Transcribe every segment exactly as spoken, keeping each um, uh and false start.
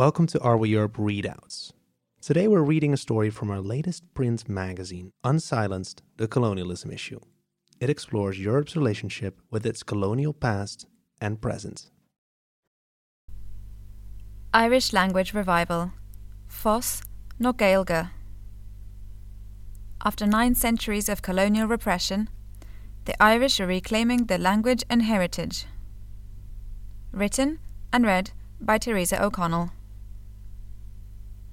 Welcome to Are We Europe Readouts. Today we're reading a story from our latest print magazine, Unsilenced, the Colonialism Issue. It explores Europe's relationship with its colonial past and present. Irish Language Revival. Fás na Gaeilge. After nine centuries of colonial repression, the Irish are reclaiming their language and heritage. Written and read by Teresa O'Connell.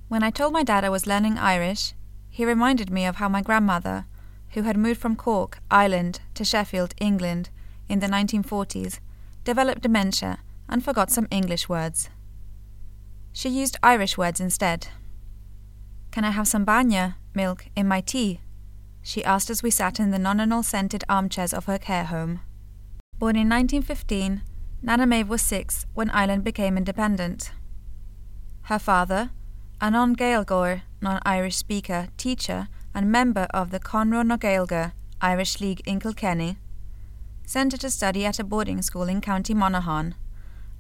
When I told my dad I was learning Irish, he reminded me of how my grandmother, who had moved from Cork, Ireland, to Sheffield, England, in the nineteen forties, developed dementia and forgot some English words. She used Irish words instead. "Can I have some báinne milk in my tea?" she asked as we sat in the nonanal-scented armchairs of her care home. Born in nineteen fifteen, Nana Maeve was six when Ireland became independent. Her father, a non-Gaelgóir, non-Irish speaker, teacher and member of the Conradh na Gaeilge Irish League in Kilkenny, sent her to study at a boarding school in County Monaghan,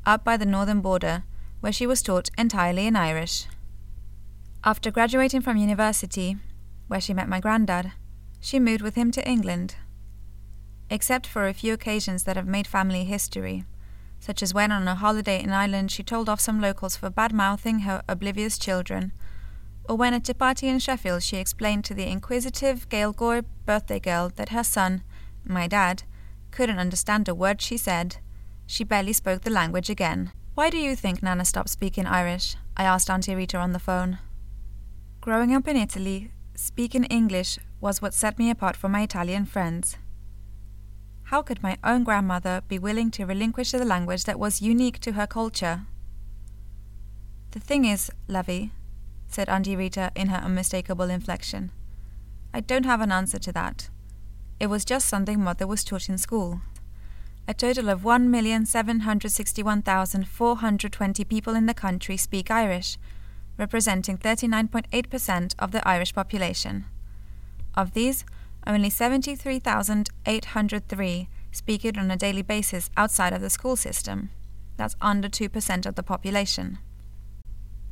up by the northern border, where she was taught entirely in Irish. After graduating from university, where she met my granddad, she moved with him to England. Except for a few occasions that have made family history, such as when on a holiday in Ireland she told off some locals for bad-mouthing her oblivious children, or when at a party in Sheffield she explained to the inquisitive Gaelgóir birthday girl that her son, my dad, couldn't understand a word she said. She barely spoke the language again. "Why do you think Nana stopped speaking Irish?" I asked Auntie Rita on the phone. Growing up in Italy, speaking English was what set me apart from my Italian friends. How could my own grandmother be willing to relinquish the language that was unique to her culture? "The thing is, Lovey," said Auntie Rita in her unmistakable inflection, "I don't have an answer to that. It was just something Mother was taught in school. A total of one million seven hundred sixty-one thousand four hundred twenty people in the country speak Irish, representing thirty-nine point eight percent of the Irish population. Of these, only seventy-three thousand eight hundred three speak it on a daily basis outside of the school system. That's under two percent of the population.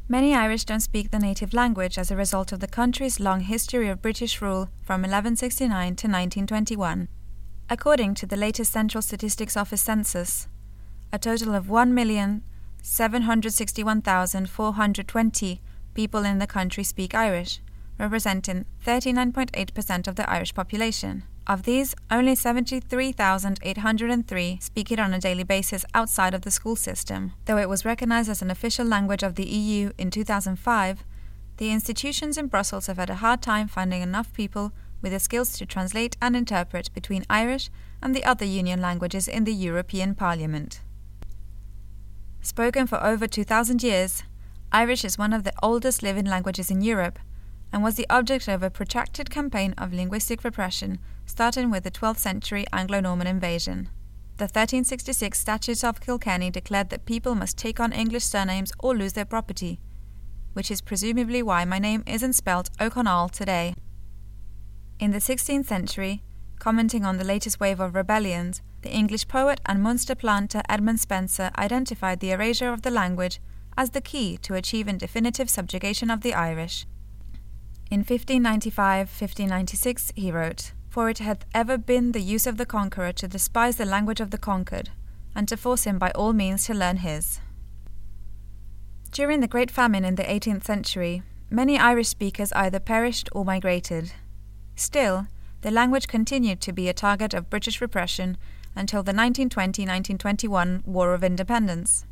Many Irish don't speak the native language as a result of the country's long history of British rule from eleven sixty-nine to nineteen twenty-one. According to the latest Central Statistics Office census, a total of one million seven hundred sixty-one thousand four hundred twenty people in the country speak Irish, representing thirty-nine point eight percent of the Irish population. Of these, only seventy-three thousand eight hundred three speak it on a daily basis outside of the school system. Though it was recognized as an official language of the E U in two thousand five, the institutions in Brussels have had a hard time finding enough people with the skills to translate and interpret between Irish and the other Union languages in the European Parliament. Spoken for over two thousand years, Irish is one of the oldest living languages in Europe, and was the object of a protracted campaign of linguistic repression, starting with the twelfth century Anglo-Norman invasion. The thirteen sixty-six Statutes of Kilkenny declared that people must take on English surnames or lose their property, which is presumably why my name isn't spelt O'Connell today. In the sixteenth century, commenting on the latest wave of rebellions, the English poet and Munster planter Edmund Spenser identified the erasure of the language as the key to achieving definitive subjugation of the Irish. In fifteen ninety-five to fifteen ninety-six, he wrote, "For it hath ever been the use of the conqueror to despise the language of the conquered, and to force him by all means to learn his." During the Great Famine in the eighteenth century, many Irish speakers either perished or migrated. Still, the language continued to be a target of British repression until the nineteen twenty to nineteen twenty-one War of Independence.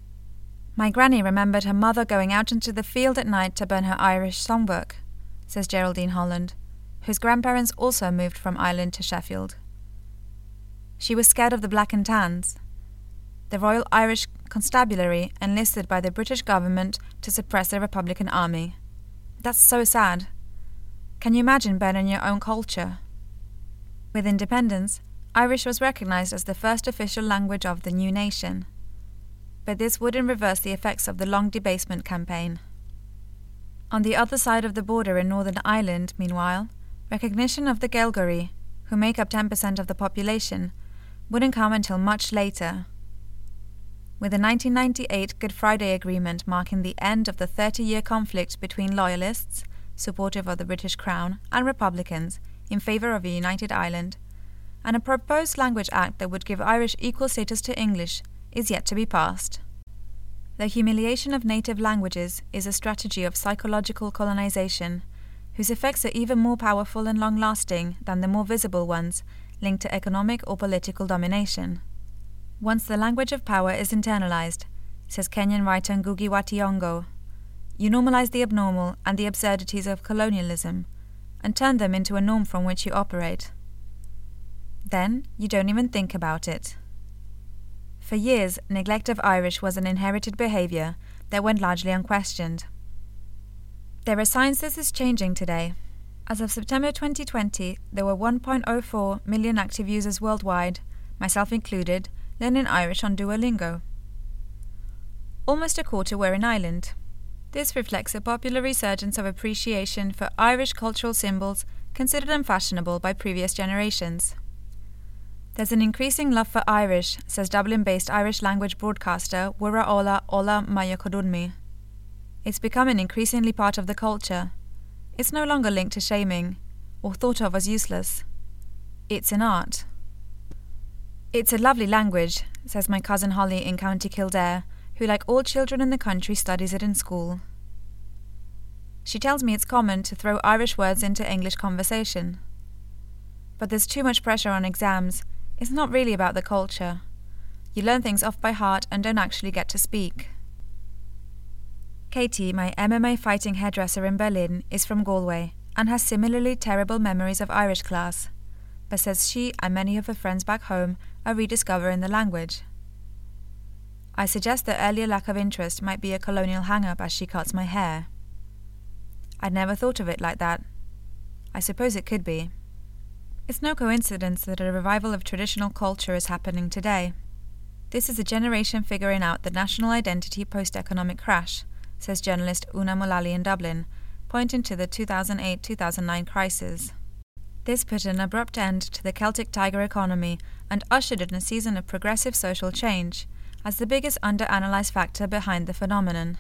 My granny remembered her mother going out into the field at night to burn her Irish songbook, says Geraldine Holland, whose grandparents also moved from Ireland to Sheffield. She was scared of the Black and Tans, the Royal Irish Constabulary enlisted by the British government to suppress the Republican army. "That's so sad. Can you imagine burning your own culture?" With independence, Irish was recognised as the first official language of the new nation. But this wouldn't reverse the effects of the long debasement campaign. On the other side of the border in Northern Ireland, meanwhile, recognition of the Gaelgóiri, who make up ten percent of the population, wouldn't come until much later. with the nineteen ninety-eight Good Friday Agreement marking the end of the thirty-year conflict between Loyalists, supportive of the British Crown, and Republicans, in favour of a united Ireland, and a proposed language act that would give Irish equal status to English is yet to be passed. The humiliation of native languages is a strategy of psychological colonisation, whose effects are even more powerful and long-lasting than the more visible ones, linked to economic or political domination. Once the language of power is internalised, says Kenyan writer Ngugi wa Thiong'o, you normalise the abnormal and the absurdities of colonialism, and turn them into a norm from which you operate. Then, you don't even think about it. For years, neglect of Irish was an inherited behaviour that went largely unquestioned. There are signs this is changing today. As of September twenty twenty, there were one point oh four million active users worldwide, myself included, learning Irish on Duolingo. Almost a quarter were in Ireland. This reflects a popular resurgence of appreciation for Irish cultural symbols considered unfashionable by previous generations. There's an increasing love for Irish, says Dublin-based Irish language broadcaster Wuraola Ola Mayakodunmi. It's become an increasingly part of the culture. It's no longer linked to shaming, or thought of as useless. It's an art. It's a lovely language, says my cousin Holly in County Kildare, who, like all children in the country, studies it in school. She tells me it's common to throw Irish words into English conversation. But there's too much pressure on exams. It's not really about the culture. You learn things off by heart and don't actually get to speak. Katie, my M M A fighting hairdresser in Berlin, is from Galway and has similarly terrible memories of Irish class, but says she and many of her friends back home are rediscovering the language. I suggest the earlier lack of interest might be a colonial hang-up as she cuts my hair. I'd never thought of it like that. I suppose it could be. It's no coincidence that a revival of traditional culture is happening today. This is a generation figuring out the national identity post-economic crash, says journalist Una Mulally in Dublin, pointing to the two thousand eight two thousand nine crisis. This put an abrupt end to the Celtic tiger economy and ushered in a season of progressive social change, as the biggest under-analysed factor behind the phenomenon.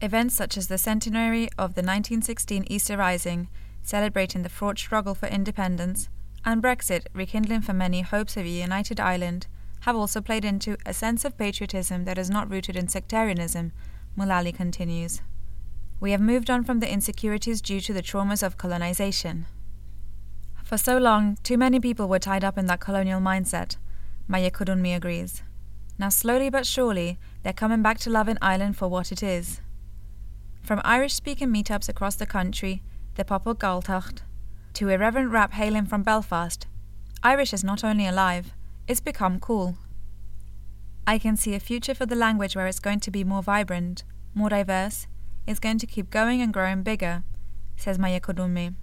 Events such as the centenary of the nineteen sixteen Easter Rising, celebrating the fraught struggle for independence, and Brexit, rekindling for many hopes of a united Ireland, have also played into a sense of patriotism that is not rooted in sectarianism, Mulally continues. We have moved on from the insecurities due to the traumas of colonisation. For so long, too many people were tied up in that colonial mindset, Mayakodunmi agrees. Now slowly but surely, they're coming back to loving Ireland for what it is. From Irish-speaking meetups across the country, the Pope of Gaeltacht, to irreverent rap hailing from Belfast, Irish is not only alive, it's become cool. I can see a future for the language where it's going to be more vibrant, more diverse, it's going to keep going and growing bigger, says Mayakodunmi.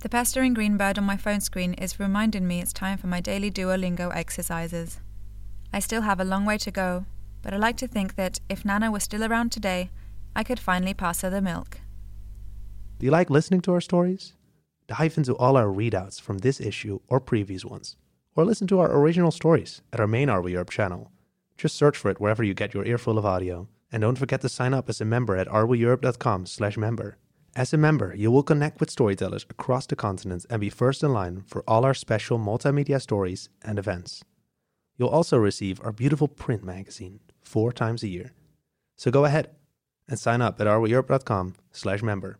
The pestering green bird on my phone screen is reminding me it's time for my daily Duolingo exercises. I still have a long way to go, but I like to think that if Nana was still around today, I could finally pass her the milk. Do you like listening to our stories? Dive into all our readouts from this issue or previous ones, or listen to our original stories at our main Are We Europe channel. Just search for it wherever you get your earful of audio. And don't forget to sign up as a member at are we europe dot com slash member. As a member, you will connect with storytellers across the continent and be first in line for all our special multimedia stories and events. You'll also receive our beautiful print magazine four times a year. So go ahead and sign up at are we europe dot com slash member.